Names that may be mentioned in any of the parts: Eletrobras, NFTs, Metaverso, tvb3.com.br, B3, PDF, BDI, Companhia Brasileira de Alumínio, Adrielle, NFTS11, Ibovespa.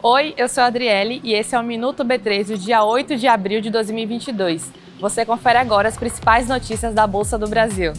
Oi, eu sou a Adrielle e esse é o Minuto B3 do dia 8 de abril de 2022. Você confere agora as principais notícias da Bolsa do Brasil.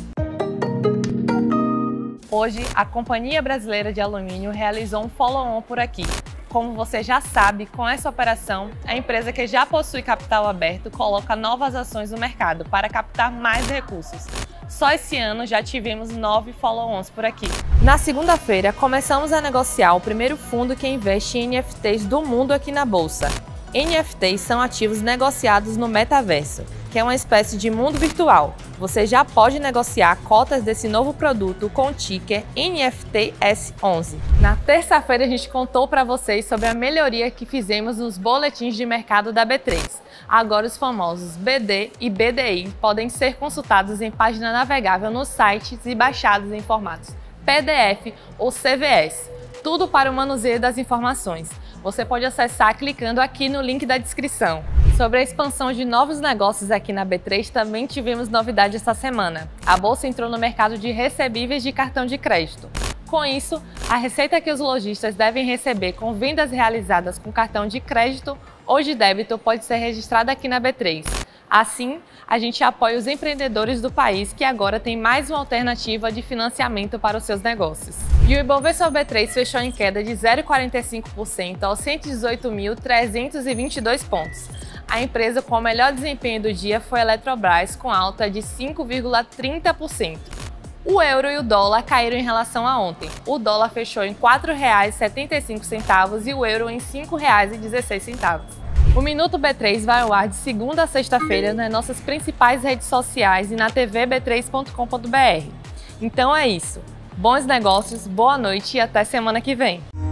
Hoje, a Companhia Brasileira de Alumínio realizou um follow-on por aqui. Como você já sabe, com essa operação, a empresa que já possui capital aberto coloca novas ações no mercado para captar mais recursos. Só esse ano já tivemos 9 follow-ons por aqui. Na segunda-feira, começamos a negociar o primeiro fundo que investe em NFTs do mundo aqui na Bolsa. NFTs são ativos negociados no Metaverso, que é uma espécie de mundo virtual. Você já pode negociar cotas desse novo produto com o ticker NFTS11. Na terça-feira, a gente contou para vocês sobre a melhoria que fizemos nos boletins de mercado da B3. Agora, os famosos BD e BDI podem ser consultados em página navegável nos sites e baixados em formatos PDF ou CVS. Tudo para o manuseio das informações. Você pode acessar clicando aqui no link da descrição. Sobre a expansão de novos negócios aqui na B3, também tivemos novidade essa semana. A Bolsa entrou no mercado de recebíveis de cartão de crédito. Com isso, a receita que os lojistas devem receber com vendas realizadas com cartão de crédito ou de débito pode ser registrada aqui na B3. Assim, a gente apoia os empreendedores do país que agora tem mais uma alternativa de financiamento para os seus negócios. E o Ibovespa B3 fechou em queda de 0,45% aos 118.322 pontos. A empresa com o melhor desempenho do dia foi a Eletrobras, com alta de 5,30%. O euro e o dólar caíram em relação a ontem. O dólar fechou em R$ 4,75 e o euro em R$ 5,16. O Minuto B3 vai ao ar de segunda a sexta-feira nas nossas principais redes sociais e na tvb3.com.br. Então é isso. Bons negócios, boa noite e até semana que vem!